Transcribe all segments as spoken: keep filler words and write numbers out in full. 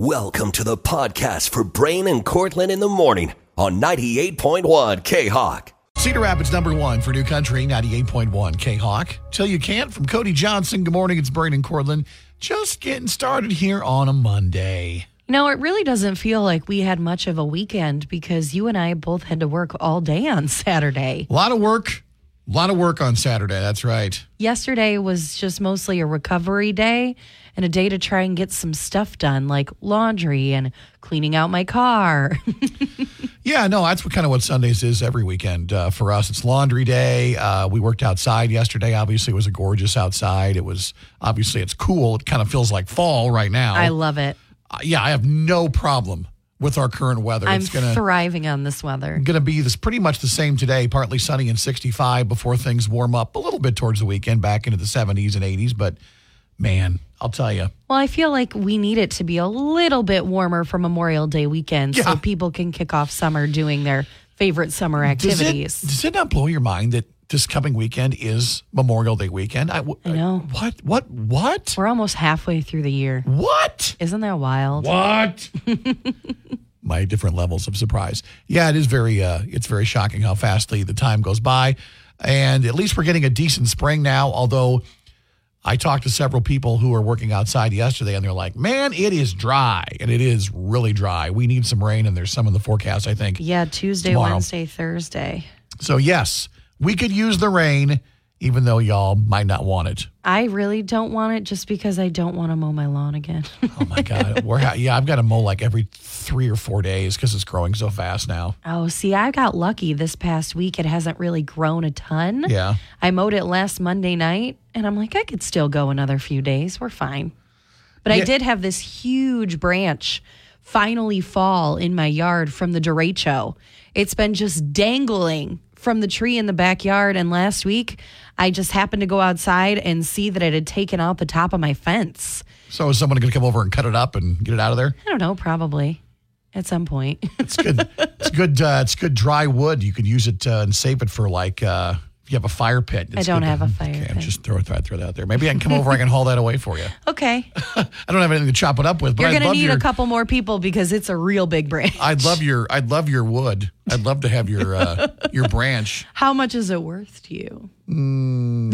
Welcome to the podcast for Brain and Cortland in the morning on ninety-eight point one K-Hawk. Cedar Rapids number one for New Country, ninety-eight point one K-Hawk. Till you can't from Cody Johnson. Good morning, it's Brain and Cortland. Just getting started here on a Monday. You know, it really doesn't feel like we had much of a weekend because you and I both had to work all day on Saturday. A lot of work. A lot of work on Saturday, that's right. Yesterday was just mostly a recovery day and a day to try and get some stuff done, like laundry and cleaning out my car. Yeah, no, that's what, kind of what Sundays is every weekend. Uh, for us, it's laundry day. Uh, we worked outside yesterday. Obviously, it was a gorgeous outside. It was, obviously, it's cool. It kind of feels like fall right now. I love it. Uh, yeah, I have no problem with our current weather. I'm it's gonna, thriving on this weather. Going to be this pretty much the same today, partly sunny and sixty-five before things warm up a little bit towards the weekend, back into the seventies and eighties. But, man, I'll tell you. Well, I feel like we need it to be a little bit warmer for Memorial Day weekend yeah. so people can kick off summer doing their favorite summer activities. Does it, does it not blow your mind that this coming weekend is Memorial Day weekend? I, I know. I, what? What? What? We're almost halfway through the year. What? Isn't that wild? What? My different levels of surprise. Yeah, it is very, uh, it's very shocking how fastly the time goes by. And at least we're getting a decent spring now, although I talked to several people who are working outside yesterday, and they're like, man, it is dry, and it is really dry. We need some rain, and there's some in the forecast, I think. Yeah, Tuesday, tomorrow. Wednesday, Thursday. So, yes. We could use the rain, even though y'all might not want it. I really don't want it just because I don't want to mow my lawn again. Oh, my God. We're ha- yeah, I've got to mow like every three or four days because it's growing so fast now. Oh, see, I got lucky this past week. It hasn't really grown a ton. Yeah. I mowed it last Monday night, and I'm like, I could still go another few days. We're fine. But yeah. I did have this huge branch finally fall in my yard from the derecho. It's been just dangling from the tree in the backyard, and last week I just happened to go outside and see that it had taken out the top of my fence. So is someone going to come over and cut it up and get it out of there? I don't know, probably at some point. It's good. It's good. Uh, it's good dry wood. You could use it uh, and save it for like uh, if you have a fire pit. I don't have to, a fire okay, pit. I'm just throw it throw that out there. Maybe I can come over. I can haul that away for you. Okay. I don't have anything to chop it up with. But you're going to need your, a couple more people because it's a real big branch. I'd love your. I'd love your wood. I'd love to have your uh, your branch. How much is it worth to you? Mm,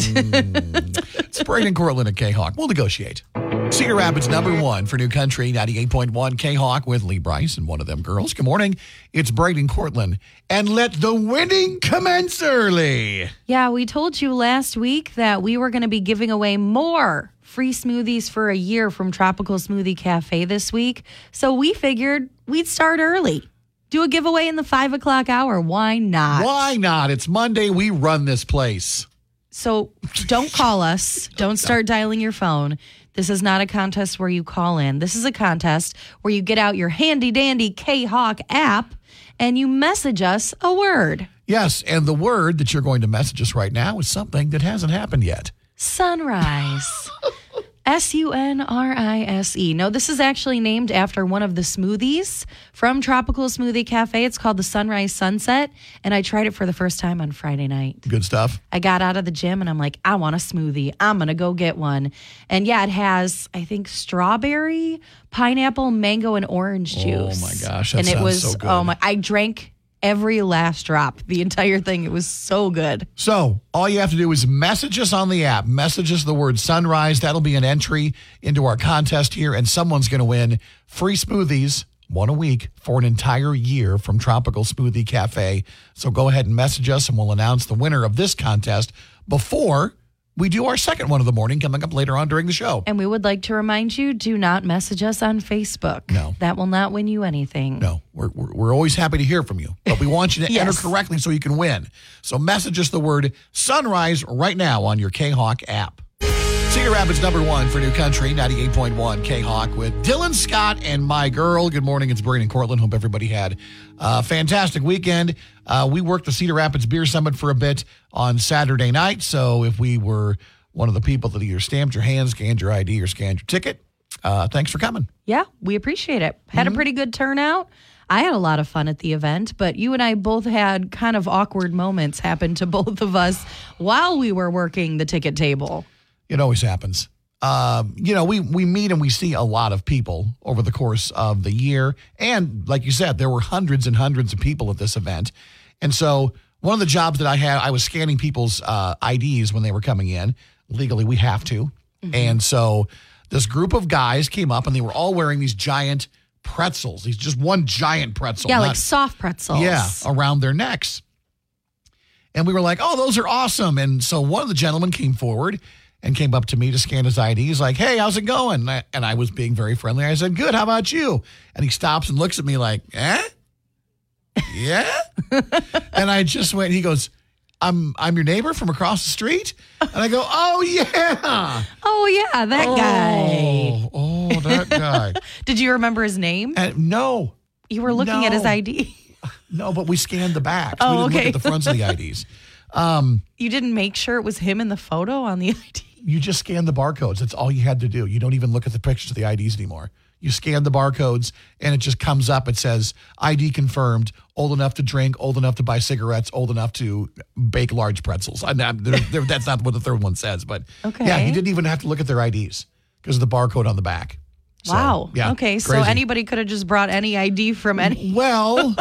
it's Brain and Cortland at K-Hawk. We'll negotiate. Cedar Rapids number one for New Country, ninety-eight point one K-Hawk with Lee Bryce and one of them girls. Good morning. It's Brain and Cortland. And let the winning commence early. Yeah, we told you last week that we were going to be giving away more free smoothies for a year from Tropical Smoothie Cafe this week. So we figured we'd start early. Do a giveaway in the five o'clock hour. Why not? Why not? It's Monday. We run this place. So don't call us. Don't start dialing your phone. This is not a contest where you call in. This is a contest where you get out your handy dandy K-Hawk app and you message us a word. Yes. And the word that you're going to message us right now is something that hasn't happened yet. Sunrise. S U N R I S E. No, this is actually named after one of the smoothies from Tropical Smoothie Cafe. It's called the Sunrise Sunset, and I tried it for the first time on Friday night. Good stuff. I got out of the gym, and I'm like, I want a smoothie. I'm going to go get one. And, yeah, it has, I think, strawberry, pineapple, mango, and orange juice. Oh, my gosh. That and sounds it was, so good. Oh, my. I drank every last drop, the entire thing. It was so good. So all you have to do is message us on the app. Message us the word sunrise. That'll be an entry into our contest here, and someone's going to win free smoothies, one a week, for an entire year from Tropical Smoothie Cafe. So go ahead and message us, and we'll announce the winner of this contest before we do our second one of the morning coming up later on during the show. And we would like to remind you, do not message us on Facebook. No. That will not win you anything. No. We're we're, we're always happy to hear from you, but we want you to yes. enter correctly so you can win. So message us the word sunrise right now on your K-Hawk app. Cedar Rapids number one for New Country, ninety-eight point one K-Hawk with Dylan Scott and my girl. Good morning. It's Brain and Cortland. Hope everybody had a fantastic weekend. Uh, we worked the Cedar Rapids Beer Summit for a bit on Saturday night. So if we were one of the people that either stamped your hand, scanned your I D, or scanned your ticket, uh, thanks for coming. Yeah, we appreciate it. Had mm-hmm. a pretty good turnout. I had a lot of fun at the event, but you and I both had kind of awkward moments happen to both of us while we were working the ticket table. It always happens. Uh, you know, we, we meet and we see a lot of people over the course of the year. And like you said, there were hundreds and hundreds of people at this event. And so one of the jobs that I had, I was scanning people's uh, I Ds when they were coming in. Legally, we have to. Mm-hmm. And so this group of guys came up and they were all wearing these giant pretzels. These just one giant pretzel. Yeah, not, like soft pretzels. Yeah, around their necks. And we were like, oh, those are awesome. And so one of the gentlemen came forward and came up to me to scan his I D. He's like, hey, how's it going? And I, and I was being very friendly. I said, good, how about you? And he stops and looks at me like, eh? Yeah? And I just went, he goes, I'm I'm your neighbor from across the street? And I go, oh, yeah. Oh, yeah, that oh, guy. Oh, that guy. Did you remember his name? Uh, no. You were looking no. at his I D? No, but we scanned the back. Oh, we didn't okay. look at the fronts of the I Ds. Um, you didn't make sure it was him in the photo on the I D? You just scan the barcodes. That's all you had to do. You don't even look at the pictures of the I Ds anymore. You scan the barcodes, and it just comes up. It says, I D confirmed, old enough to drink, old enough to buy cigarettes, old enough to bake large pretzels. I, they're, they're, that's not what the third one says. But, okay. yeah, you didn't even have to look at their I Ds because of the barcode on the back. So, wow. Yeah, okay, crazy. So anybody could have just brought any I D from any. Well...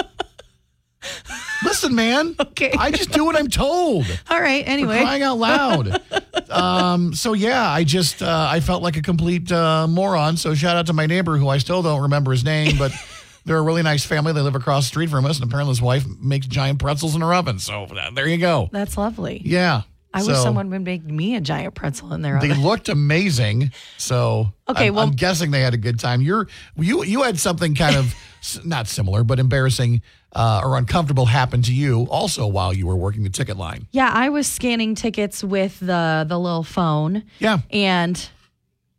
Listen, man. Okay. I just do what I'm told. All right. Anyway, for crying out loud. um, so yeah, I just uh, I felt like a complete uh, moron. So shout out to my neighbor, who I still don't remember his name, but they're a really nice family. They live across the street from us, and apparently his wife makes giant pretzels in her oven. So uh, there you go. That's lovely. Yeah. I so, wish someone would make me a giant pretzel in their oven. They looked amazing. So okay, I'm, well, I'm guessing they had a good time. You're you you had something kind of not similar, but embarrassing. Uh, or uncomfortable happened to you also while you were working the ticket line. Yeah, I was scanning tickets with the the little phone. Yeah. And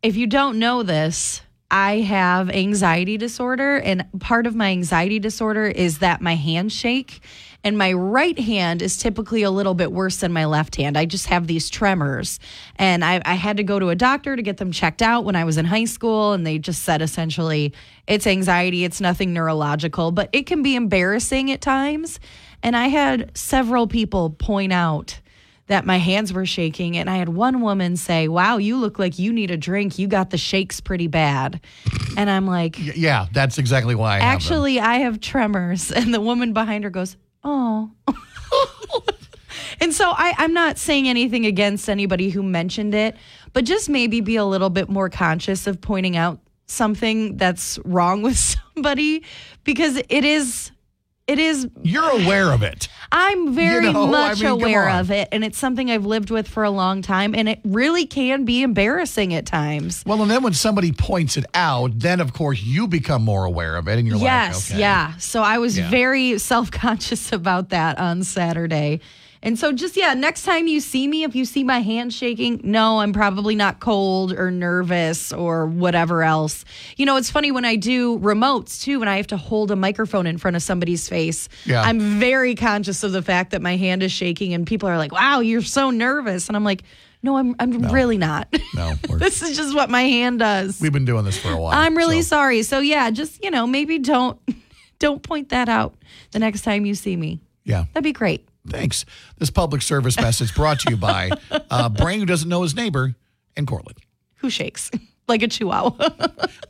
if you don't know this, I have anxiety disorder. And part of my anxiety disorder is that my hands shake. And my right hand is typically a little bit worse than my left hand. I just have these tremors. And I, I had to go to a doctor to get them checked out when I was in high school. And they just said, essentially, it's anxiety. It's nothing neurological. But it can be embarrassing at times. And I had several people point out that my hands were shaking. And I had one woman say, wow, you look like you need a drink. You got the shakes pretty bad. And I'm like. Yeah, that's exactly why I have Actually, them. I have tremors. And the woman behind her goes, oh. And so I, I'm not saying anything against anybody who mentioned it, but just maybe be a little bit more conscious of pointing out something that's wrong with somebody, because it is, it is. You're aware of it. I'm very you know, much I mean, aware of it. And it's something I've lived with for a long time. And it really can be embarrassing at times. Well, and then when somebody points it out, then, of course, you become more aware of it. And you're yes, like, okay. yeah. So I was yeah. very self-conscious about that on Saturday. And so just, yeah, next time you see me, if you see my hand shaking, no, I'm probably not cold or nervous or whatever else. You know, it's funny when I do remotes, too, when I have to hold a microphone in front of somebody's face. Yeah. I'm very conscious of the fact that my hand is shaking and people are like, wow, you're so nervous. And I'm like, no, I'm I'm no. really not. No. This is just what my hand does. We've been doing this for a while. I'm really so. sorry. So, yeah, just, you know, maybe don't don't point that out the next time you see me. Yeah. That'd be great. Thanks. This public service message brought to you by uh, Brain Who Doesn't Know His Neighbor and Cortland. Who shakes like a chihuahua.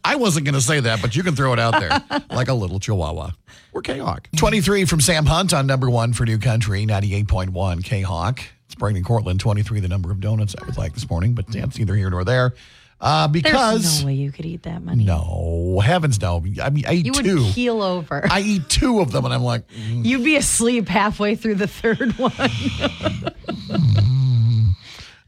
I wasn't going to say that, but you can throw it out there. Like a little chihuahua. We're K-Hawk. twenty-three from Sam Hunt on number one for New Country, ninety-eight point one K-Hawk. It's Brain and Cortland, twenty-three, the number of donuts I would like this morning, but that's neither here nor there. Uh, because There's no way you could eat that many. No, heavens no. I mean, I eat you two. You would keel over. I eat two of them, and I'm like. Mm. You'd be asleep halfway through the third one. mm,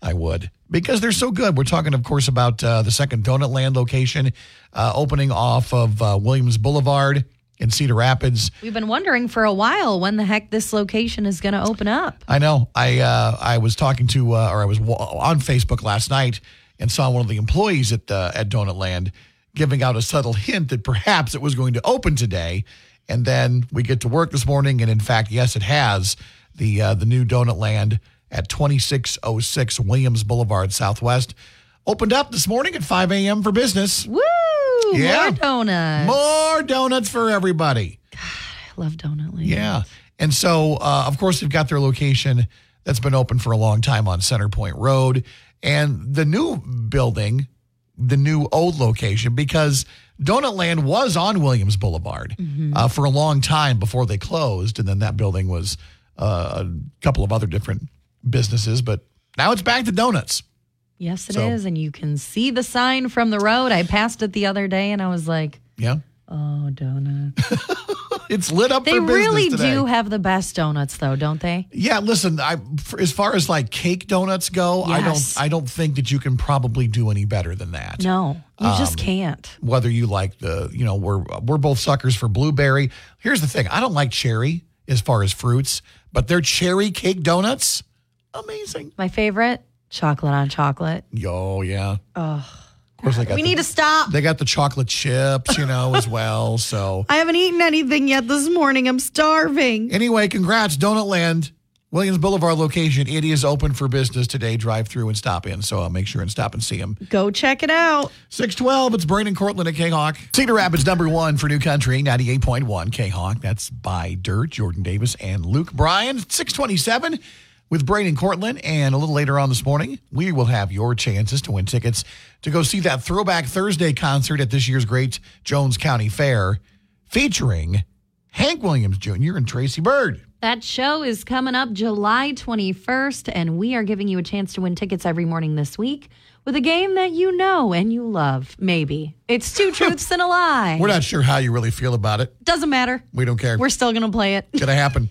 I would. Because they're so good. We're talking, of course, about uh, the second Donut Land location uh, opening off of uh, Williams Boulevard in Cedar Rapids. We've been wondering for a while when the heck this location is going to open up. I know. I, uh, I was talking to, uh, or I was w- on Facebook last night, and saw one of the employees at uh, at Donut Land giving out a subtle hint that perhaps it was going to open today. And then we get to work this morning, and in fact, yes, it has. The uh, the new Donut Land at twenty-six oh six Williams Boulevard Southwest opened up this morning at five a.m. for business. Woo! Yeah. More donuts. More donuts for everybody. God, I love Donut Land. Yeah. And so, uh, of course, they've got their location that's been open for a long time on Center Point Road. And the new building the new old location, because Donut Land was on Williams Boulevard mm-hmm. uh, for a long time before they closed. And then that building was uh, a couple of other different businesses, but now it's back to donuts. Yes, it so, is. And you can see the sign from the road. I passed it the other day and I was like, yeah, oh, donuts. It's lit up. They for business really today. Do have the best donuts, though, don't they? Yeah. Listen, I for, as far as like cake donuts go, yes. I don't. I don't think that you can probably do any better than that. No, you um, just can't. Whether you like the, you know, we're we're both suckers for blueberry. Here's the thing: I don't like cherry as far as fruits, but their cherry cake donuts, amazing. My favorite, chocolate on chocolate. Oh, yeah. Oh. Of course, they got we the, need to stop. They got the chocolate chips, you know, as well. So I haven't eaten anything yet this morning. I'm starving. Anyway, congrats, Donut Land, Williams Boulevard location. It is open for business today. Drive through and stop in. So I'll make sure and stop and see them. Go check it out. six twelve, it's Brain and Cortland at K-Hawk. Cedar Rapids, number one for New Country, ninety-eight point one K-Hawk. That's by Dirt, Jordan Davis, and Luke Bryan. six twenty-seven. With Braden Cortland, and a little later on this morning, we will have your chances to win tickets to go see that Throwback Thursday concert at this year's Great Jones County Fair featuring Hank Williams Junior and Tracy Byrd. That show is coming up July twenty-first, and we are giving you a chance to win tickets every morning this week with a game that you know and you love, maybe. It's two truths and a lie. We're not sure how you really feel about it. Doesn't matter. We don't care. We're still going to play it. It's going to happen.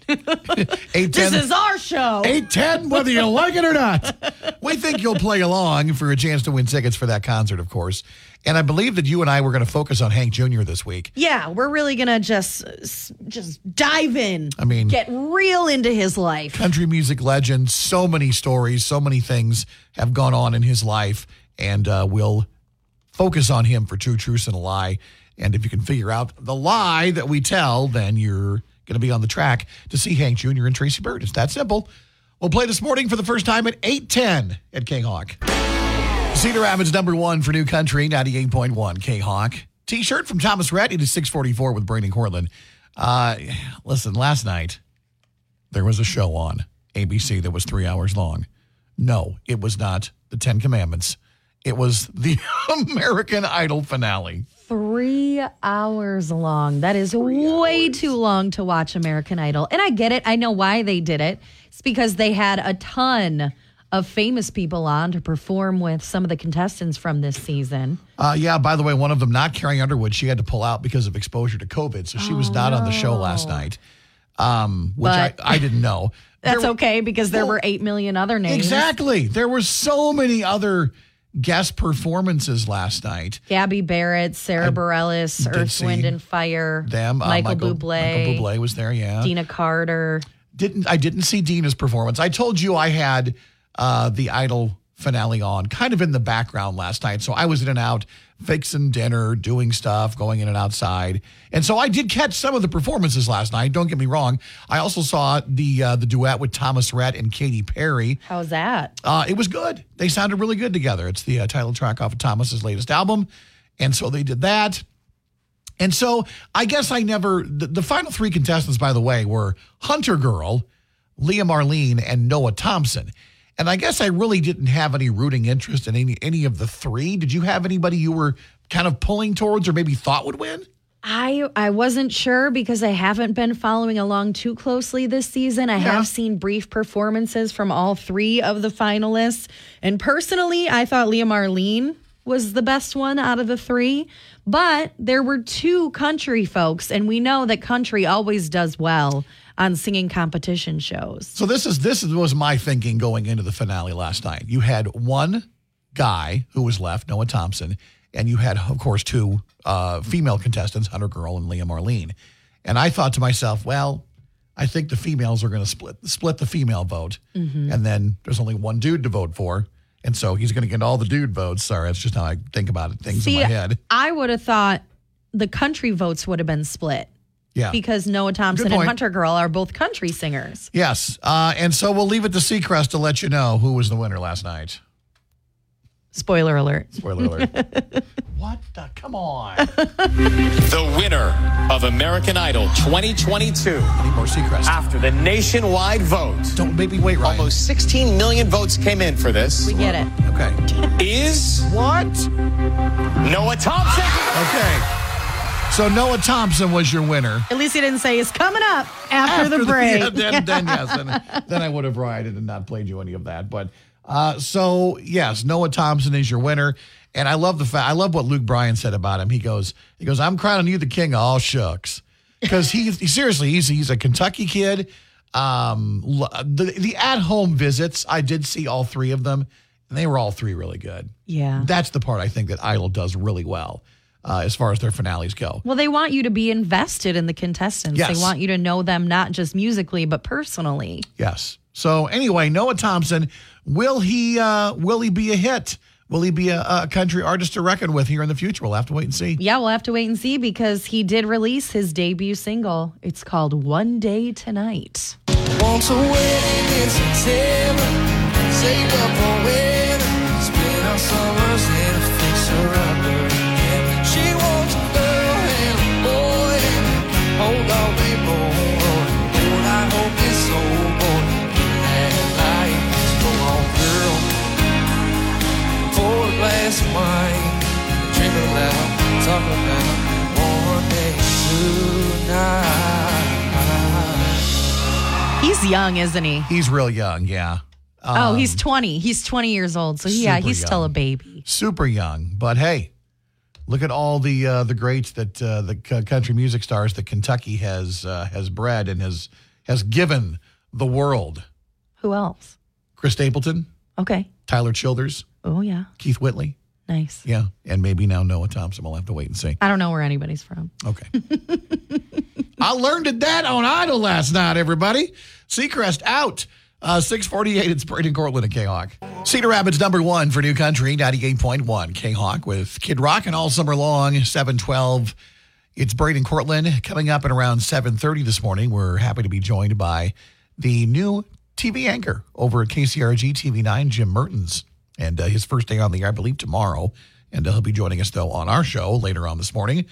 This is our show. eight ten, whether you like it or not. We think you'll play along for a chance to win tickets for that concert, of course. And I believe that you and I were going to focus on Hank Junior this week. Yeah, we're really going to just just dive in. I mean, get real into his life. Country music legend. So many stories, so many things have gone on in his life. And uh, we'll focus on him for two truths and a lie. And if you can figure out the lie that we tell, then you're going to be on the track to see Hank Junior and Tracy Byrd. It's that simple. We'll play this morning for the first time at eight ten at K-Hawk. Cedar Rapids, number one for New Country, ninety-eight point one K-Hawk. T-shirt from Thomas Rhett. It is six forty-four with Braden Cortland. Uh, listen, last night there was a show on A B C that was three hours long. No, it was not the Ten Commandments. It was the American Idol finale. Three hours long. That is three way hours. Too long to watch American Idol. And I get it. I know why they did it. It's because they had a ton of famous people on to perform with some of the contestants from this season. Uh, yeah, by the way, one of them, not Carrie Underwood, she had to pull out because of exposure to COVID, so she oh, was not no. on the show last night, um, which but, I, I didn't know. That's there, okay, because there well, were eight million other names. Exactly. There were so many other guest performances last night. Gabby Barrett, Sarah I Bareilles, Earth, Wind, and Fire. Them, uh, Michael, Michael Bublé. Michael Bublé was there, yeah. Dina Carter. Didn't I didn't see Dina's performance. I told you I had Uh, the Idol finale on, kind of in the background last night. So I was in and out, fixing dinner, doing stuff, going in and outside. And so I did catch some of the performances last night. Don't get me wrong. I also saw the uh, the duet with Thomas Rhett and Katy Perry. How was that? Uh, it was good. They sounded really good together. It's the uh, title track off of Thomas's latest album. And so they did that. And so I guess I never, the, the final three contestants, by the way, were Hunter Girl, Leah Marlene, and Noah Thompson. And I guess I really didn't have any rooting interest in any any of the three. Did you have anybody you were kind of pulling towards or maybe thought would win? I I wasn't sure because I haven't been following along too closely this season. I yeah. have seen brief performances from all three of the finalists. And personally, I thought Leah Marlene was the best one out of the three. But there were two country folks, and we know that country always does well on singing competition shows. So this is this was my thinking going into the finale last night. You had one guy who was left, Noah Thompson, and you had, of course, two uh, female contestants, Hunter Girl and Leah Marlene. And I thought to myself, well, I think the females are going to split split the female vote, mm-hmm. and then there's only one dude to vote for. And so he's going to get all the dude votes. Sorry, that's just how I think about it, things See, in my head. I would have thought the country votes would have been split. Yeah. Because Noah Thompson and Hunter Girl are both country singers. Yes. Uh, and so we'll leave it to Seacrest to let you know who was the winner last night. Spoiler alert. Spoiler alert. What the? Come on. The winner of American Idol twenty twenty-two. I need more Seacrest. After the nationwide vote. Don't maybe wait, Ryan. Almost sixteen million votes came in for this. We get it. Okay. Is. What? Noah Thompson. Okay. So Noah Thompson was your winner. At least he didn't say it's coming up after, after the break. The, yeah, then, then yes, then, then I would have rioted and not played you any of that. But uh, so yes, Noah Thompson is your winner. And I love the fact, I love what Luke Bryan said about him. He goes, he goes, I'm crowning you the king of all shucks. Because he, he seriously, he's he's a Kentucky kid. Um, the the at home visits, I did see all three of them, and they were all three really good. Yeah, that's the part I think that Idol does really well, uh, as far as their finales go. Well, they want you to be invested in the contestants. Yes. They want you to know them not just musically but personally. Yes. So anyway, Noah Thompson, will he uh, will he be a hit? Will he be a, a country artist to reckon with here in the future? We'll have to wait and see. Yeah, we'll have to wait and see because he did release his debut single. It's called One Day Tonight. Once a wedding in September, saved up for winter, spent our summers in a fixer-upper. She wants a girl and a boy, and hold on, be born. Lord, I hope this old boy in that life is for all girl. Glass of wine, drink it loud, talk about one day tonight. He's young, isn't he? He's real young, yeah. Um, oh, he's twenty. He's twenty years old, so yeah, he's young. Still a baby. Super young, but hey, look at all the uh, the greats that uh, the c- country music stars that Kentucky has uh, has bred and has has given the world. Who else? Chris Stapleton. Okay. Tyler Childers. Oh, yeah. Keith Whitley. Nice. Yeah. And maybe now Noah Thompson. We'll have to wait and see. I don't know where anybody's from. Okay. I learned that on Idol last night, everybody. Seacrest out. Uh, six forty-eight. It's Braden Cortland and K-Hawk. Cedar Rapids number one for New Country, ninety-eight point one K-Hawk with Kid Rock and all summer long, seven twelve. It's Braden Cortland. Coming up at around seven thirty this morning, we're happy to be joined by the new T V anchor over at K C R G T V nine, Jim Mertens. And uh, his first day on the air, I believe, tomorrow. And uh, he'll be joining us, though, on our show later on this morning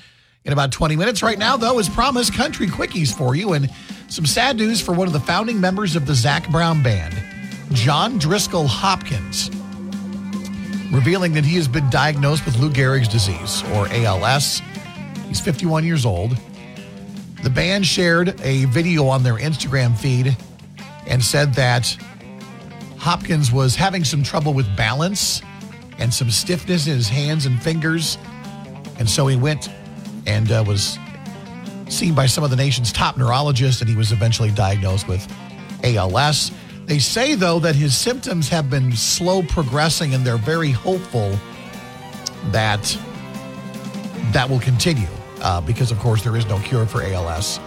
in about twenty minutes. Right now, though, is promised country quickies for you and some sad news for one of the founding members of the Zac Brown Band, John Driscoll Hopkins, revealing that he has been diagnosed with Lou Gehrig's disease, or A L S. He's fifty-one years old. The band shared a video on their Instagram feed and said that Hopkins was having some trouble with balance and some stiffness in his hands and fingers. And so he went and uh, was seen by some of the nation's top neurologists, and he was eventually diagnosed with A L S. They say, though, that his symptoms have been slow progressing, and they're very hopeful that that will continue uh, because, of course, there is no cure for A L S.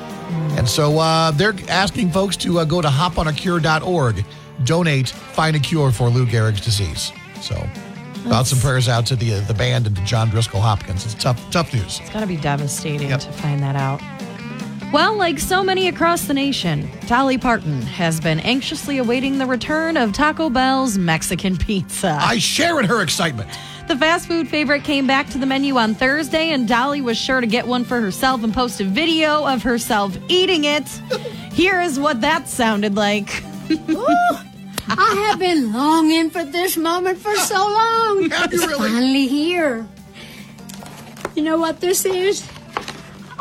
And so uh, they're asking folks to uh, go to hop on a cure dot org. Donate, find a cure for Lou Gehrig's disease. So, thoughts and prayers out to the uh, the band and to John Driscoll Hopkins. It's tough, tough news. It's got to be devastating yep. to find that out. Well, like so many across the nation, Dolly Parton has been anxiously awaiting the return of Taco Bell's Mexican pizza. I share in her excitement. The fast food favorite came back to the menu on Thursday, and Dolly was sure to get one for herself and post a video of herself eating it. Here is what that sounded like. Ooh, I have been longing for this moment for so long. Yeah, it's really finally here. You know what this is?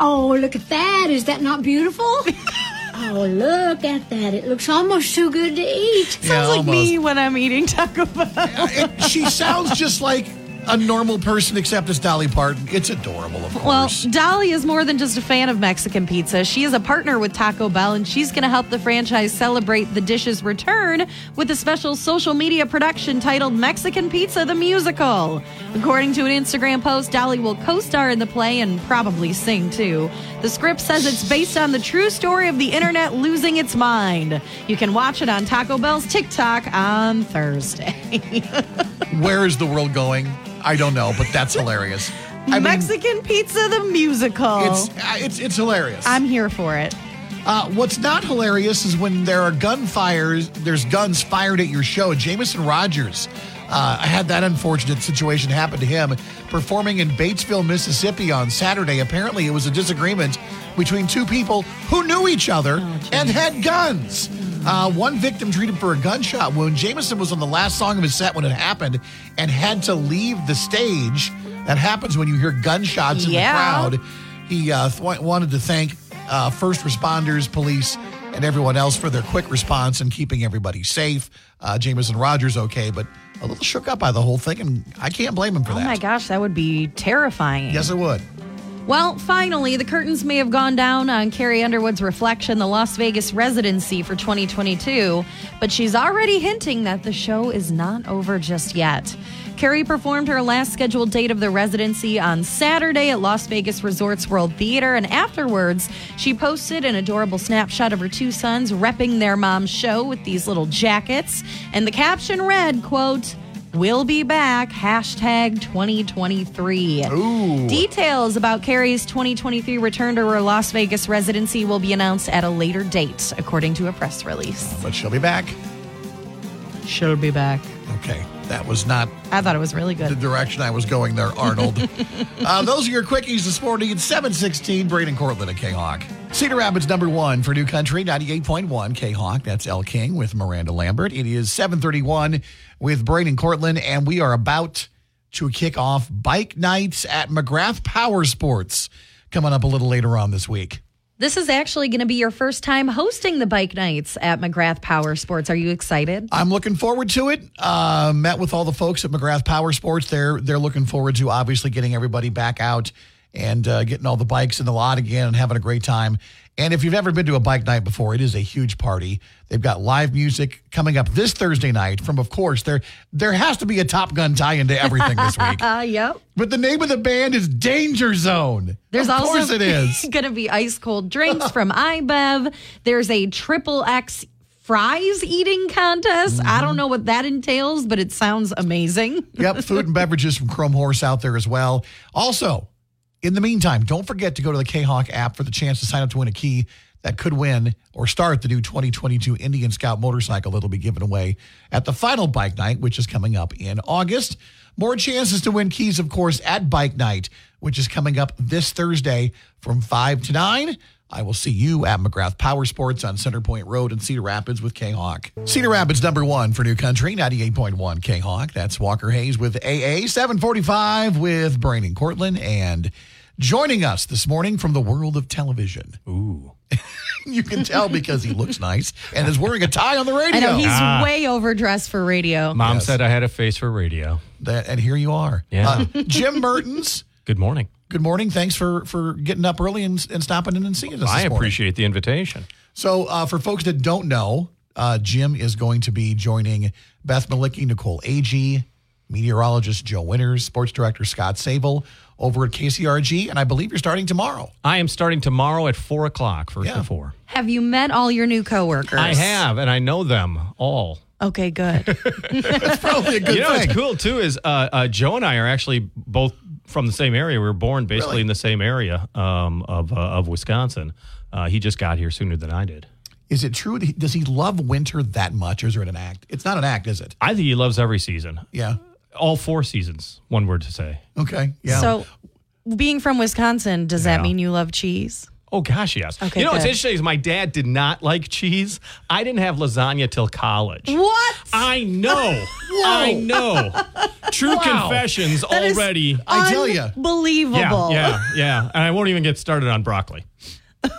Oh, look at that. Is that not beautiful? Oh, look at that. It looks almost too good to eat. Yeah, sounds like almost. Me when I'm eating Taco Bell. Yeah, it, she sounds just like a normal person, except it's Dolly Parton. It's adorable, of course. Well, Dolly is more than just a fan of Mexican pizza. She is a partner with Taco Bell, and she's going to help the franchise celebrate the dish's return with a special social media production titled Mexican Pizza the Musical. According to an Instagram post, Dolly will co-star in the play and probably sing, too. The script says it's based on the true story of the internet losing its mind. You can watch it on Taco Bell's TikTok on Thursday. Where is the world going? I don't know, but that's hilarious. I Mexican mean, Pizza the Musical. It's, it's it's hilarious. I'm here for it. Uh, what's not hilarious is when there are gunfires, there's guns fired at your show. Jameson Rogers uh, had that unfortunate situation happen to him performing in Batesville, Mississippi on Saturday. Apparently, it was a disagreement between two people who knew each other oh, and had guns. Uh, one victim treated for a gunshot wound. Jameson was on the last song of his set when it happened and had to leave the stage. That happens when you hear gunshots in yeah. the crowd. He uh, th- wanted to thank uh, first responders, police, and everyone else for their quick response and keeping everybody safe. Uh, Jameson Rogers, okay, but a little shook up by the whole thing, and I can't blame him for that. Oh, my gosh, that would be terrifying. Yes, it would. Well, finally, the curtains may have gone down on Carrie Underwood's Reflection, the Las Vegas residency for twenty twenty-two, but she's already hinting that the show is not over just yet. Carrie performed her last scheduled date of the residency on Saturday at Las Vegas Resorts World Theater, and afterwards, she posted an adorable snapshot of her two sons repping their mom's show with these little jackets, and the caption read, quote, "We'll be back, hashtag twenty twenty-three. Ooh. Details about Carrie's twenty twenty-three return to her Las Vegas residency will be announced at a later date, according to a press release. But she'll be back. She'll be back. Okay, that was not... I thought it was really good. ...the direction I was going there, Arnold. uh, those are your quickies this morning at seven sixteen. Braden Cortland at K-Hawk. Cedar Rapids number one for New Country, ninety-eight point one K-Hawk. That's Elle King with Miranda Lambert. It is seven thirty-one with Braden Cortland, and we are about to kick off bike nights at McGrath Power Sports coming up a little later on this week. This is actually going to be your first time hosting the bike nights at McGrath Power Sports. Are you excited? I'm looking forward to it. Uh, met with all the folks at McGrath Power Sports. They're they're looking forward to obviously getting everybody back out and uh, getting all the bikes in the lot again and having a great time. And if you've ever been to a bike night before, it is a huge party. They've got live music coming up this Thursday night from, of course, there there has to be a Top Gun tie-in to everything this week. Uh, yep. But the name of the band is Danger Zone. There's of course also it is. Going to be ice cold drinks from iBev. There's a triple X fries eating contest. Mm-hmm. I don't know what that entails, but it sounds amazing. Yep, food and beverages from Chrome Horse out there as well. Also, in the meantime, don't forget to go to the K-Hawk app for the chance to sign up to win a key that could win or start the new twenty twenty-two Indian Scout motorcycle that'll be given away at the final bike night, which is coming up in August. More chances to win keys, of course, at bike night, which is coming up this Thursday from five to nine. I will see you at McGrath Power Sports on Center Point Road in Cedar Rapids with K-Hawk. Cedar Rapids number one for New Country, ninety-eight point one K-Hawk. That's Walker Hayes with A A, seven forty-five with Braden Cortland. And joining us this morning from the world of television. Ooh. You can tell because he looks nice and is wearing a tie on the radio. I know, he's ah. way overdressed for radio. Mom yes. said I had a face for radio. That, and here you are. Yeah. Uh, Jim Mertens. Good morning. Good morning. Thanks for, for getting up early and, and stopping in and seeing us this morning. I appreciate the invitation. So uh, for folks that don't know, uh, Jim is going to be joining Beth Malicki, Nicole Agee, meteorologist Joe Winters, sports director Scott Sable over at K C R G, and I believe you're starting tomorrow. I am starting tomorrow at four o'clock, first yeah. and four. Have you met all your new coworkers? I have, and I know them all. Okay, good. That's probably a good you thing. You know what's cool, too, is uh, uh, Joe and I are actually both from the same area. We were born basically really? in the same area um, of uh, of Wisconsin. Uh, he just got here sooner than I did. Is it true? Does he love winter that much, or is it an act? It's not an act, is it? I think he loves every season. Yeah. All four seasons, one word to say. Okay. Yeah. So being from Wisconsin, does yeah. that mean you love cheese? Oh, gosh, yes. Okay, you know good. What's interesting is my dad did not like cheese. I didn't have lasagna till college. What? I know. I know. True wow. confessions that already. I tell you. Unbelievable. Yeah, yeah, yeah. And I won't even get started on broccoli.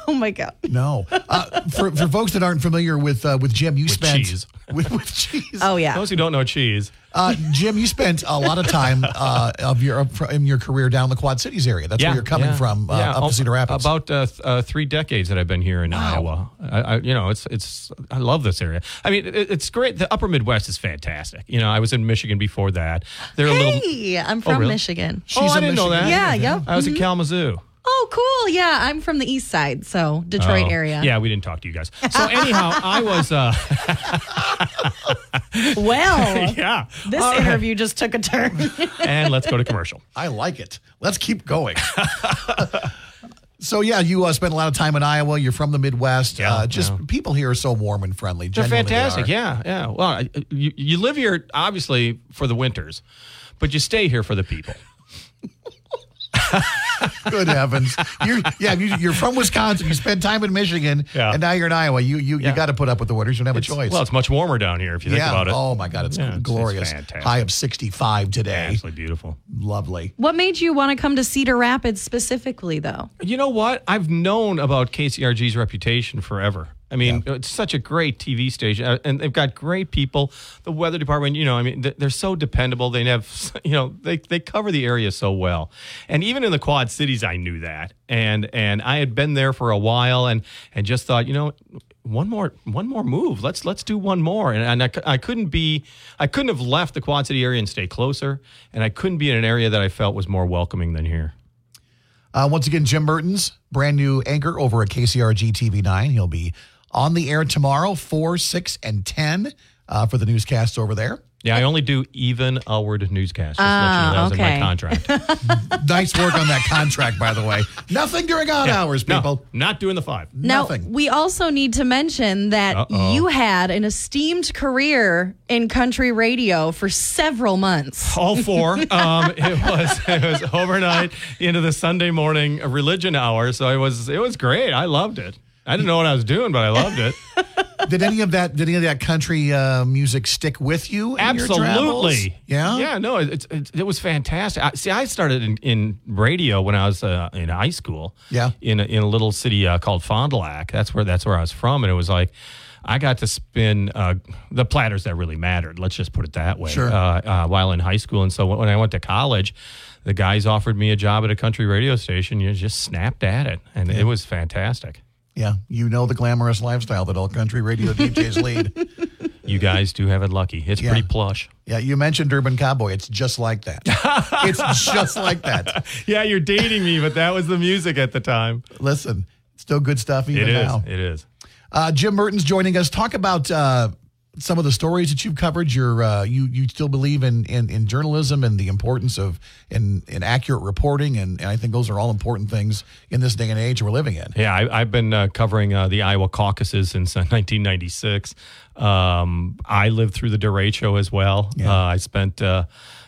Oh, my God. No. Uh, for, for folks that aren't familiar with uh, with Jim, you with spent... Cheese. With, with cheese. Oh, yeah. Those who don't know cheese. Uh, Jim, you spent a lot of time uh, of your in your career down in the Quad Cities area. That's yeah, where you're coming yeah, from, uh, yeah. up to Cedar Rapids. About uh, th- uh, three decades that I've been here in wow. Iowa. I, I, you know, it's it's I love this area. I mean, it, it's great. The Upper Midwest is fantastic. You know, I was in Michigan before that. They're hey, little... I'm from oh, really? Michigan. She's oh, I didn't Michigan. know that. Yeah, yeah. Yep. I was mm-hmm. in Kalamazoo. Oh, cool. Yeah, I'm from the east side, so Detroit oh, area. Yeah, we didn't talk to you guys. So anyhow, I was... Uh, well, yeah. this uh, interview just took a turn. And let's go to commercial. I like it. Let's keep going. So, yeah, you uh, spent a lot of time in Iowa. You're from the Midwest. Yeah, uh, just yeah. people here are so warm and friendly. They're fantastic. They yeah, yeah. Well, you, you live here, obviously, for the winters, but you stay here for the people. Good heavens. You're, yeah, you're from Wisconsin. You spent time in Michigan, yeah. and now you're in Iowa. You you, yeah. you got to put up with the winters. You don't have it's, a choice. Well, it's much warmer down here if you yeah. think about it. Oh, my God. It's yeah, glorious. It's high of sixty-five today. Yeah, absolutely beautiful. Lovely. What made you want to come to Cedar Rapids specifically, though? You know what? I've known about K C R G's reputation forever. I mean, yeah. it's such a great T V station, and they've got great people. The weather department, you know, I mean, they're so dependable. They have, you know, they, they cover the area so well. And even in the Quad Cities, I knew that. And and I had been there for a while and, and just thought, you know, one more one more move. Let's let's do one more. And, and I, I couldn't be, I couldn't have left the Quad City area and stay closer. And I couldn't be in an area that I felt was more welcoming than here. Uh, once again, Jim Mertens, brand new anchor over at K C R G T V nine. He'll be on the air tomorrow, four, six, and ten uh, for the newscasts over there. Yeah, I only do even-houred newscasts. Just oh, you know, okay. That was in my contract. Nice work on that contract, by the way. Nothing during odd yeah, hours, people. No, not doing the five. Now, Nothing. We also need to mention that Uh-oh. you had an esteemed career in country radio for several months. All four. um, it was it was overnight into the Sunday morning religion hour, so it was it was great. I loved it. I didn't know what I was doing, but I loved it. Did any of that? Did any of that country uh, music stick with you? In Absolutely. Your yeah. Yeah. No. It's it, it was fantastic. I, see, I started in, in radio when I was uh, in high school. Yeah. In a, in a little city uh, called Fond du Lac. That's where that's where I was from, and it was like I got to spin uh, the platters that really mattered. Let's just put it that way. Sure. Uh, uh, while in high school, and so when I went to college, the guys offered me a job at a country radio station. You just snapped at it, and yeah. it was fantastic. Yeah, you know the glamorous lifestyle that all country radio D Js lead. You guys do have it lucky. It's yeah. pretty plush. Yeah, you mentioned Urban Cowboy. It's just like that. It's just like that. Yeah, you're dating me, but that was the music at the time. Listen, still good stuff even it is, now. It is. Uh, Jim Mertens joining us. Talk about uh, some of the stories that you've covered. You're, uh, you you still believe in, in, in journalism and the importance of in, in accurate reporting, and, and I think those are all important things in this day and age we're living in. Yeah, I, I've been uh, covering uh, the Iowa caucuses since uh, nineteen ninety-six. Um, I lived through the derecho as well. Yeah. Uh, I spent uh,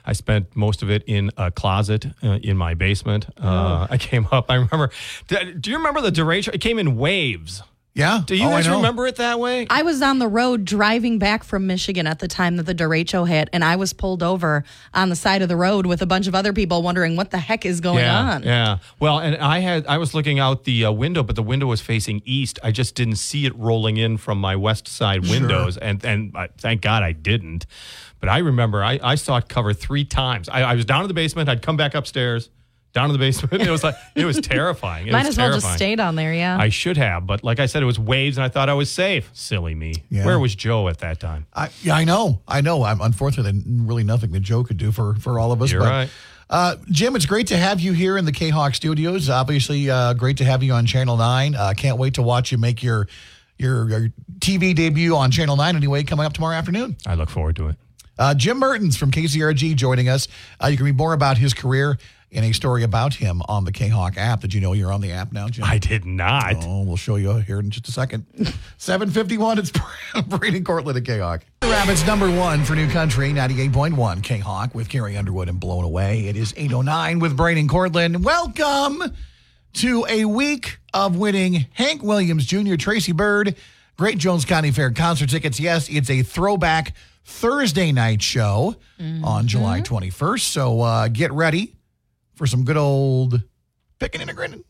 I spent most of it in a closet uh, in my basement. Uh, oh. I came up. I remember. Do you remember the derecho? It came in waves. Yeah. Do you oh, guys remember it that way? I was on the road driving back from Michigan at the time that the derecho hit, and I was pulled over on the side of the road with a bunch of other people wondering what the heck is going yeah, on. Yeah. Well, and I had I was looking out the uh, window, but the window was facing east. I just didn't see it rolling in from my west side windows, sure. and and I, thank God I didn't. But I remember I, I saw it cover three times. I, I was down in the basement. I'd come back upstairs. Down in the basement. It was like it was terrifying. It Might was as well terrifying. Just stay down there, yeah. I should have, but like I said, it was waves, and I thought I was safe. Silly me. Yeah. Where was Joe at that time? I yeah, I know, I know. I'm unfortunately really nothing that Joe could do for, for all of us. You're but, right, uh, Jim. It's great to have you here in the K-Hawk studios. Obviously, uh, great to have you on Channel Nine. Uh, can't wait to watch you make your, your your T V debut on Channel Nine. Anyway, coming up tomorrow afternoon. I look forward to it. Uh, Jim Mertens from K C R G joining us. Uh, you can read more about his career in a story about him on the K-Hawk app. Did you know you're on the app now, Jim? I did not. Oh, we'll show you here in just a second. seven fifty-one, it's Brandon Cortland at K-Hawk. Rabbits number one for New Country, ninety-eight point one K-Hawk with Carrie Underwood and Blown Away. It is eight oh nine with Brandon Cortland. Welcome to a week of winning Hank Williams Junior, Tracy Byrd, Great Jones County Fair concert tickets. Yes, it's a throwback Thursday night show mm-hmm. on July twenty-first, so uh, get ready for some good old picking and grinning.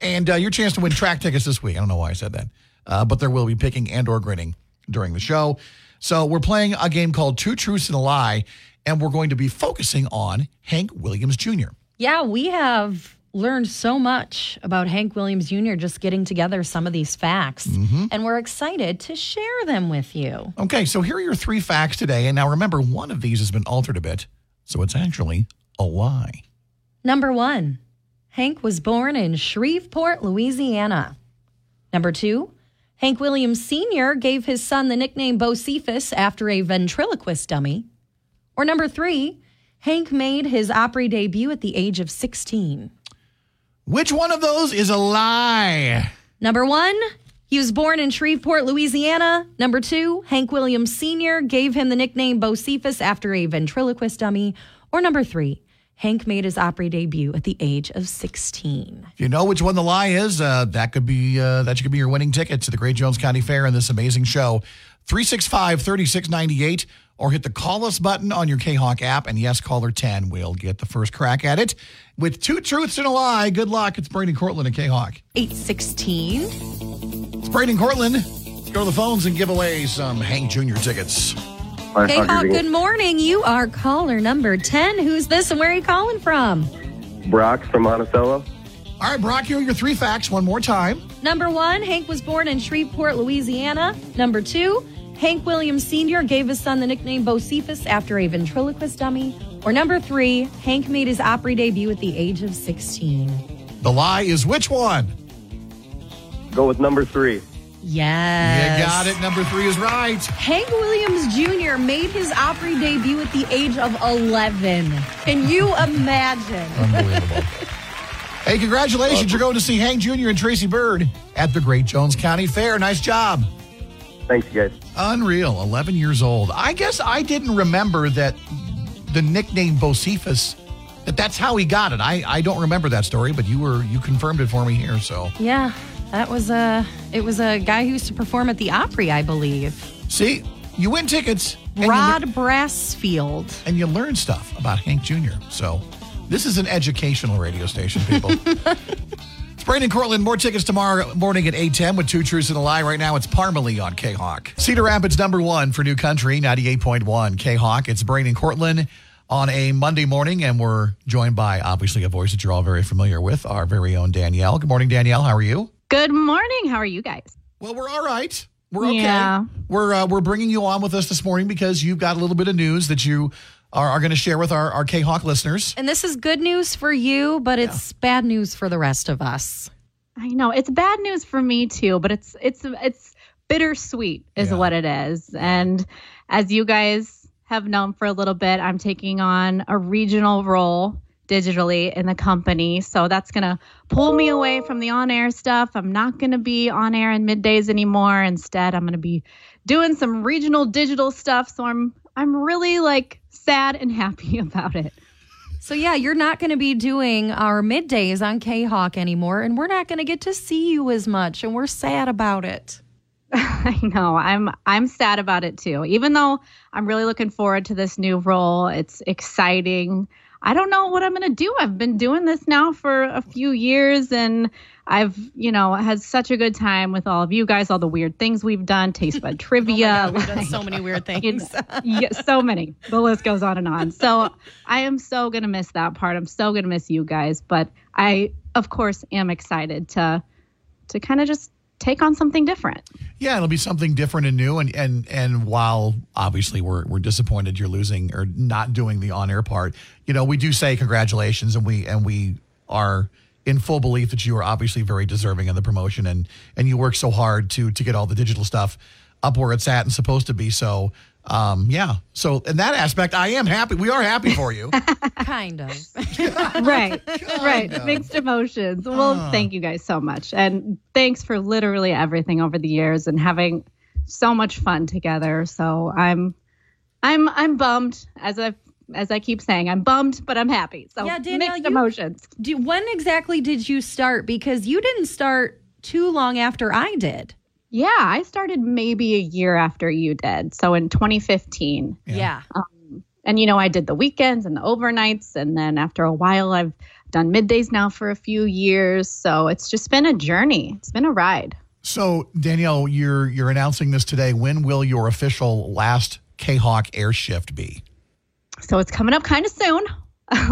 And uh, your chance to win track tickets this week. I don't know why I said that. Uh, but there will be picking and or grinning during the show. So we're playing a game called Two Truths and a Lie. And we're going to be focusing on Hank Williams Junior Yeah, we have learned so much about Hank Williams Junior just getting together some of these facts. Mm-hmm. And we're excited to share them with you. Okay, so here are your three facts today. And now remember, one of these has been altered a bit. So it's actually a lie. Number one, Hank was born in Shreveport, Louisiana. Number two, Hank Williams Senior gave his son the nickname Bocephus after a ventriloquist dummy. Or number three, Hank made his Opry debut at the age of sixteen. Which one of those is a lie? Number one, he was born in Shreveport, Louisiana. Number two, Hank Williams Senior gave him the nickname Bocephus after a ventriloquist dummy. Or number three, Hank made his Opry debut at the age of sixteen. If you know which one the lie is, uh, that could be uh, that could be your winning ticket to the Great Jones County Fair and this amazing show. three six five, three six nine eight, or hit the call us button on your K-Hawk app, and yes, caller ten will get the first crack at it. With two truths and a lie, good luck. It's Braden Cortland at K-Hawk. eight sixteen. It's Braden Cortland. Let's go to the phones and give away some Hank Junior tickets. K-Hawk, good morning. You are caller number ten. Who's this and where are you calling from? Brock from Monticello. All right, Brock, here are your three facts one more time. Number one, Hank was born in Shreveport, Louisiana. Number two, Hank Williams Senior gave his son the nickname Bocephus after a ventriloquist dummy. Or number three, Hank made his Opry debut at the age of sixteen. The lie is which one? Go with number three. Yes. You got it. Number three is right. Hank Williams Junior made his Opry debut at the age of eleven. Can you imagine? Unbelievable. Hey, congratulations. Welcome. You're going to see Hank Junior and Tracy Byrd at the Great Jones County Fair. Nice job. Thanks, you guys. Unreal. eleven years old. I guess I didn't remember that the nickname Bocephus, that that's how he got it. I, I don't remember that story, but you were you confirmed it for me here, so. Yeah. That was a, it was a guy who used to perform at the Opry, I believe. See, you win tickets. Rod le- Brassfield. And you learn stuff about Hank Junior So this is an educational radio station, people. It's Braden Cortland. More tickets tomorrow morning at eight ten with two truths and a lie. Right now, it's Parmalee on K-Hawk. Cedar Rapids number one for New Country, ninety-eight point one K-Hawk. It's Braden Cortland on a Monday morning, and we're joined by, obviously, a voice that you're all very familiar with, our very own Danielle. Good morning, Danielle. How are you? Good morning. How are you guys? Well, we're all right. We're okay. Yeah. We're uh, we're bringing you on with us this morning because you've got a little bit of news that you are, are going to share with our, our K-Hawk listeners. And this is good news for you, but it's yeah. bad news for the rest of us. I know. It's bad news for me too, but it's it's it's bittersweet is yeah. what it is. And as you guys have known for a little bit, I'm taking on a regional role digitally in the company. So that's going to pull me away from the on-air stuff. I'm not going to be on air in middays anymore. Instead, I'm going to be doing some regional digital stuff. So I'm, I'm really like sad and happy about it. So yeah, you're not going to be doing our middays on K-Hawk anymore, and we're not going to get to see you as much. And we're sad about it. I know. I'm I'm sad about it too. Even though I'm really looking forward to this new role. It's exciting. I don't know what I'm going to do. I've been doing this now for a few years, and I've, you know, had such a good time with all of you guys, all the weird things we've done, Taste Bud Trivia. Oh my God, we've like, done so many weird things. Yeah, so many. The list goes on and on. So I am so going to miss that part. I'm so going to miss you guys. But I, of course, am excited to to kind of just take on something different. Yeah, it'll be something different and new. And and and while obviously we're we're disappointed you're losing or not doing the on-air part, you know, we do say congratulations, and we and we are in full belief that you are obviously very deserving of the promotion, and and you work so hard to to get all the digital stuff up where it's at and supposed to be. So um yeah. So in that aspect, I am happy. We are happy for you. Kind of. Right. Kind right. Of. Mixed emotions. Well, uh. thank you guys so much. And thanks for literally everything over the years and having so much fun together. So I'm I'm I'm bummed, as I've as I keep saying, I'm bummed, but I'm happy. So yeah, Danielle, mixed you, emotions. Do, when exactly did you start? Because you didn't start too long after I did. Yeah, I started maybe a year after you did. So in twenty fifteen. Yeah. Um, and, you know, I did the weekends and the overnights. And then after a while, I've done middays now for a few years. So it's just been a journey. It's been a ride. So, Danielle, you're you're announcing this today. When will your official last K-Hawk air shift be? So it's coming up kind of soon.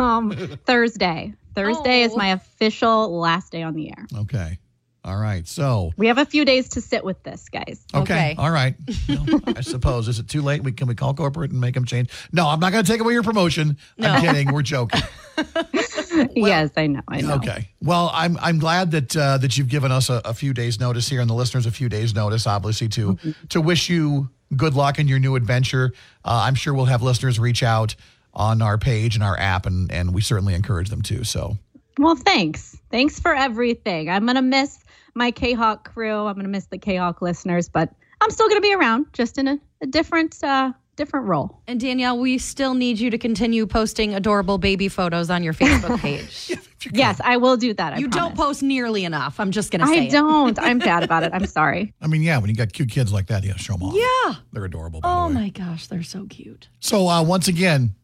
Um, Thursday. Thursday oh. is my official last day on the air. Okay. All right, so we have a few days to sit with this, guys. Okay, okay. All right. Well, I suppose is it too late? We can we call corporate and make them change? No, I'm not going to take away your promotion. No. I'm kidding. We're joking. Well, yes, I know. I know. Okay. Well, I'm I'm glad that uh, that you've given us a, a few days' notice here, and the listeners a few days' notice, obviously, to mm-hmm. to wish you good luck in your new adventure. Uh, I'm sure we'll have listeners reach out on our page and our app, and and we certainly encourage them to. So. Well, thanks. Thanks for everything. I'm going to miss my K-Hawk crew. I'm going to miss the K-Hawk listeners, but I'm still going to be around, just in a, a different uh, different role. And Danielle, we still need you to continue posting adorable baby photos on your Facebook page. Yeah, yes, I will do that. I you promise. Don't post nearly enough. I'm just going to say I don't. It. I'm bad about it. I'm sorry. I mean, yeah, when you got cute kids like that, you got to show them off. Yeah. They're adorable. By oh, the way. my gosh. They're so cute. So uh, once again,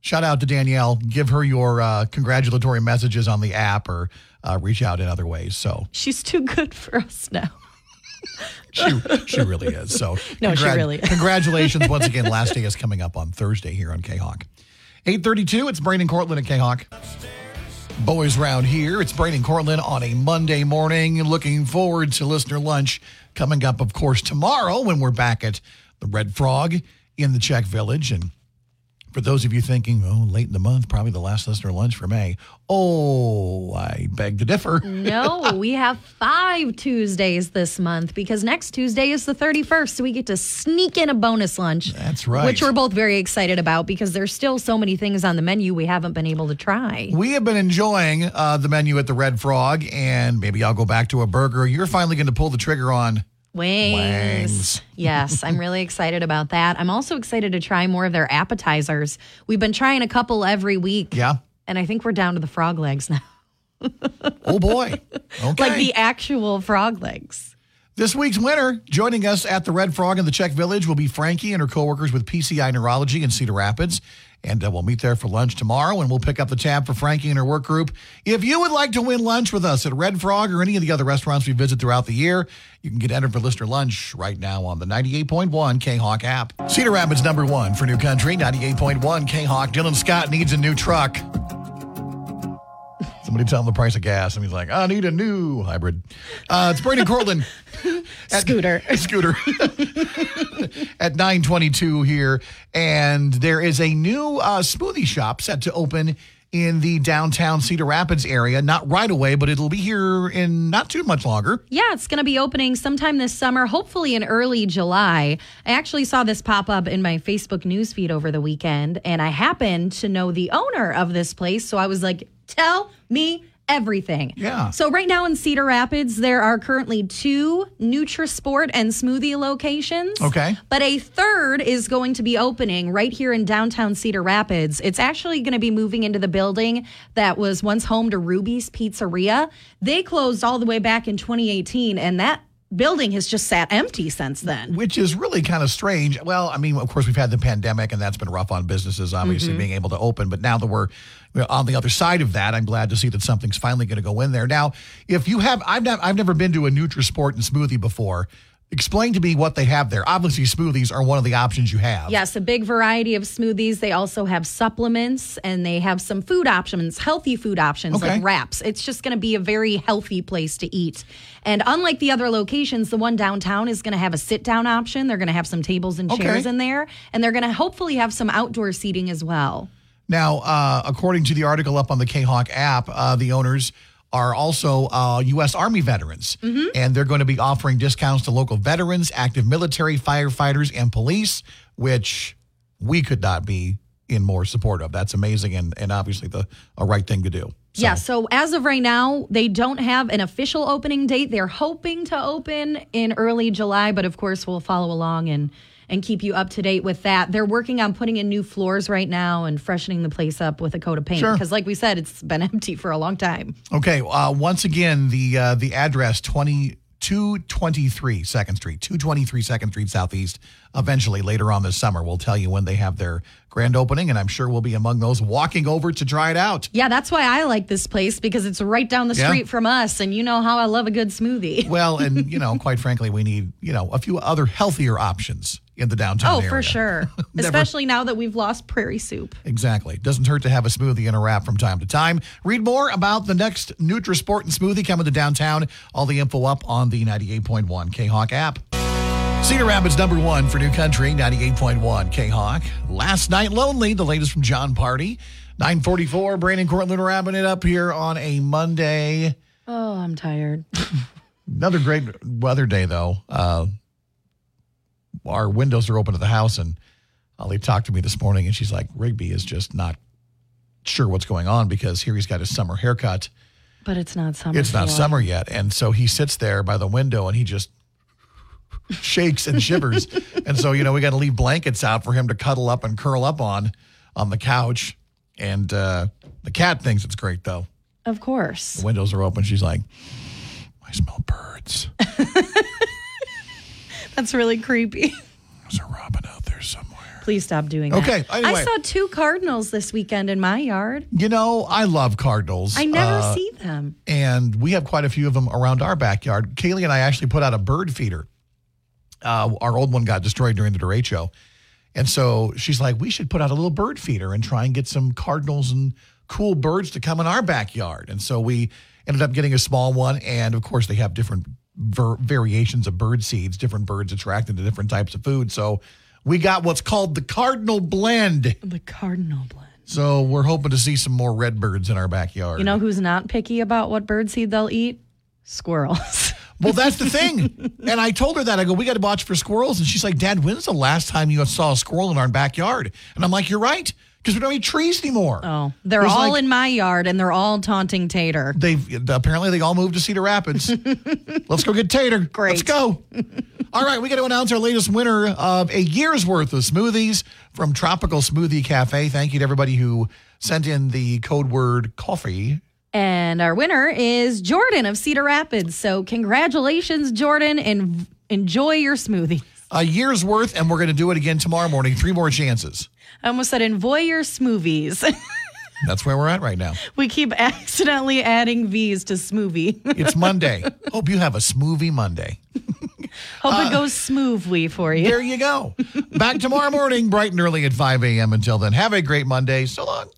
shout out to Danielle. Give her your uh, congratulatory messages on the app or uh, reach out in other ways. So she's too good for us now. She she really is. So no, congr- she really is. Congratulations once again. Last day is coming up on Thursday here on K-Hawk. eight thirty-two, it's Brandon Cortland at K-Hawk. Boys round here. It's Brandon Cortland on a Monday morning. Looking forward to listener lunch coming up, of course, tomorrow when we're back at the Red Frog in the Czech Village. And for those of you thinking, oh, late in the month, probably the last listener lunch for May. Oh, I beg to differ. No, we have five Tuesdays this month because next Tuesday is the thirty-first. So we get to sneak in a bonus lunch. That's right. Which we're both very excited about because there's still so many things on the menu we haven't been able to try. We have been enjoying uh, the menu at the Red Frog, and maybe I'll go back to a burger. You're finally going to pull the trigger on Wings. Wings. Yes, I'm really excited about that. I'm also excited to try more of their appetizers. We've been trying a couple every week. Yeah. And I think we're down to the frog legs now. Oh, boy. Okay. Like the actual frog legs. This week's winner joining us at the Red Frog in the Czech Village will be Frankie and her coworkers with P C I Neurology in Cedar Rapids. And uh, we'll meet there for lunch tomorrow, and we'll pick up the tab for Frankie and her work group. If you would like to win lunch with us at Red Frog or any of the other restaurants we visit throughout the year, you can get entered for listener lunch right now on the ninety-eight point one K-Hawk app. Cedar Rapids number one for New Country, ninety-eight point one K-Hawk. Dylan Scott needs a new truck. Somebody tell him the price of gas, and he's like, I need a new hybrid. Uh, it's Brandon Cortland. At, scooter. Scooter. At nine twenty-two here. And there is a new uh, smoothie shop set to open in the downtown Cedar Rapids area. Not right away, but it'll be here in not too much longer. Yeah, it's going to be opening sometime this summer, hopefully in early July. I actually saw this pop up in my Facebook newsfeed over the weekend, and I happened to know the owner of this place, so I was like, tell me everything. Yeah. So right now in Cedar Rapids, there are currently two Nutrisport and smoothie locations. Okay. But a third is going to be opening right here in downtown Cedar Rapids. It's actually going to be moving into the building that was once home to Ruby's Pizzeria. They closed all the way back in twenty eighteen, and that building has just sat empty since then. Which is really kind of strange. Well, I mean, of course, we've had the pandemic, and that's been rough on businesses, obviously, mm-hmm. being able to open. But now that we're on the other side of that, I'm glad to see that something's finally going to go in there. Now, if you have, I've, not, I've never been to a Nutrisport and smoothie before. Explain to me what they have there. Obviously, smoothies are one of the options you have. Yes, a big variety of smoothies. They also have supplements, and they have some food options, healthy food options, okay. like wraps. It's just going to be a very healthy place to eat. And unlike the other locations, the one downtown is going to have a sit-down option. They're going to have some tables and chairs okay. in there, and they're going to hopefully have some outdoor seating as well. Now, uh, according to the article up on the K-Hawk app, uh, the owners are also uh, U S Army veterans, mm-hmm. and they're going to be offering discounts to local veterans, active military, firefighters, and police, which we could not be in more support of. That's amazing, and, and obviously the a right thing to do. So. Yeah, so as of right now, they don't have an official opening date. They're hoping to open in early July, but of course we'll follow along and and keep you up to date with that. They're working on putting in new floors right now and freshening the place up with a coat of paint. Sure. Because like we said, it's been empty for a long time. Okay. Uh, once again, the uh, the address, twenty-two twenty-three second Street, two twenty-three second Street Southeast. Eventually, later on this summer, we'll tell you when they have their grand opening, and I'm sure we'll be among those walking over to try it out. Yeah, that's why I like this place, because it's right down the street yeah. from us, and you know how I love a good smoothie. Well, and, you know, quite frankly, we need, you know, a few other healthier options in the downtown oh, area. Oh, for sure. Especially now that we've lost prairie soup. Exactly. Doesn't hurt to have a smoothie and a wrap from time to time. Read more about the next Nutrisport and smoothie coming to downtown. All the info up on the ninety-eight point one K-Hawk app. Cedar Rapids number one for New Country, ninety-eight point one K-Hawk. Last Night Lonely, the latest from John Party. nine forty-four, Brandon Cortland wrapping it up here on a Monday. Oh, I'm tired. Another great weather day, though. Uh, Our windows are open to the house, and Ollie talked to me this morning, and she's like, Rigby is just not sure what's going on because here he's got his summer haircut. But it's not summer. It's not summer yet. And so he sits there by the window, and he just shakes and shivers. And so, you know, we got to leave blankets out for him to cuddle up and curl up on on the couch. And uh, the cat thinks it's great, though. Of course. The windows are open. She's like, I smell birds. That's really creepy. There's a robin out there somewhere. Please stop doing that. Okay. Anyway. I saw two cardinals this weekend in my yard. You know, I love cardinals. I never uh, see them. And we have quite a few of them around our backyard. Kaylee and I actually put out a bird feeder. Uh, our old one got destroyed during the derecho. And so she's like, we should put out a little bird feeder and try and get some cardinals and cool birds to come in our backyard. And so we ended up getting a small one. And, of course, they have different ver- variations of bird seeds. Different birds attracted to different types of food. So we got what's called the cardinal blend. The cardinal blend. So we're hoping to see some more red birds in our backyard. You know who's not picky about what bird seed they'll eat? Squirrels. Well, that's the thing. And I told her that. I go, we got to watch for squirrels. And she's like, Dad, when's the last time you saw a squirrel in our backyard? And I'm like, you're right. Because we don't eat trees anymore. Oh, they're There's all like, in my yard, and they're all taunting Tater. They've apparently they all moved to Cedar Rapids. Let's go get Tater. Great, let's go. All right, we got to announce our latest winner of a year's worth of smoothies from Tropical Smoothie Cafe. Thank you to everybody who sent in the code word coffee. And our winner is Jordan of Cedar Rapids. So congratulations, Jordan, and enjoy your smoothie. A year's worth, and we're going to do it again tomorrow morning. Three more chances. I almost said, enjoy your smoothies. That's where we're at right now. We keep accidentally adding V's to smoothie. It's Monday. Hope you have a smoothie Monday. Hope uh, it goes smoothly for you. There you go. Back tomorrow morning, bright and early at five a.m. Until then, have a great Monday. So long.